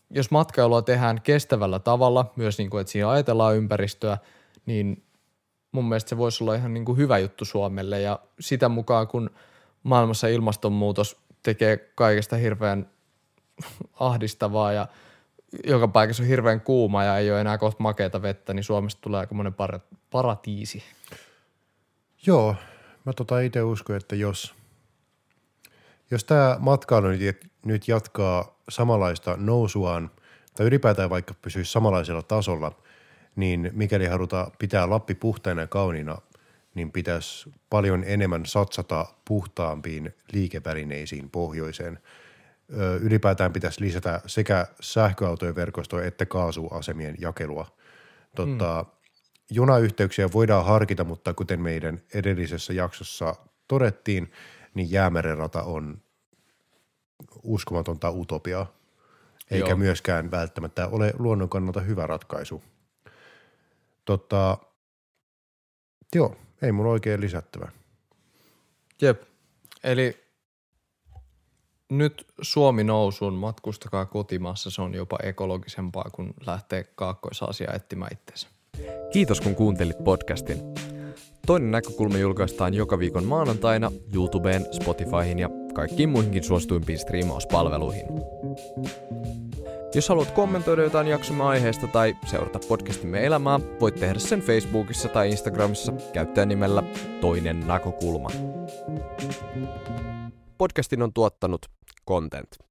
jos matkailua tehdään kestävällä tavalla, myös niin kuin, että siinä ajatellaan ympäristöä, niin mun mielestä se voisi olla ihan niin kuin hyvä juttu Suomelle. Ja sitä mukaan, kun maailmassa ilmastonmuutos tekee kaikesta hirveän ahdistavaa ja joka paikassa on hirveän kuuma ja ei ole enää kohta makeata vettä, niin Suomesta tulee aika monen paratiisi. Joo, mä itse uskon, että jos tämä matkailu nyt jatkaa samanlaista nousuaan tai ylipäätään vaikka pysyisi samanlaisella tasolla, niin mikäli halutaan pitää Lappi puhtaina ja kauniina, niin pitäisi paljon enemmän satsata puhtaampiin liikevälineisiin pohjoiseen. Ylipäätään pitäisi lisätä sekä sähköautojen verkostoa että kaasuasemien jakelua. Junayhteyksiä voidaan harkita, mutta kuten meidän edellisessä jaksossa todettiin, niin Jäämeren rata on uskomatonta utopiaa, eikä myöskään välttämättä ole luonnon kannalta hyvä ratkaisu. Ei mulla oikein lisättävää. Jep, eli nyt Suomi nousuun, matkustakaa kotimaassa, se on jopa ekologisempaa kuin lähtee Kaakkois-Aasiaan etsimään itseensä. Kiitos kun kuuntelit podcastin. Toinen näkökulma julkaistaan joka viikon maanantaina YouTubeen, Spotifyhin ja kaikkiin muihinkin suosituimpiin striimauspalveluihin. Jos haluat kommentoida jotain jaksomme aiheesta tai seurata podcastimme elämää, voit tehdä sen Facebookissa tai Instagramissa käyttäen nimellä Toinen Näkökulma. Podcastin on tuottanut Kontent.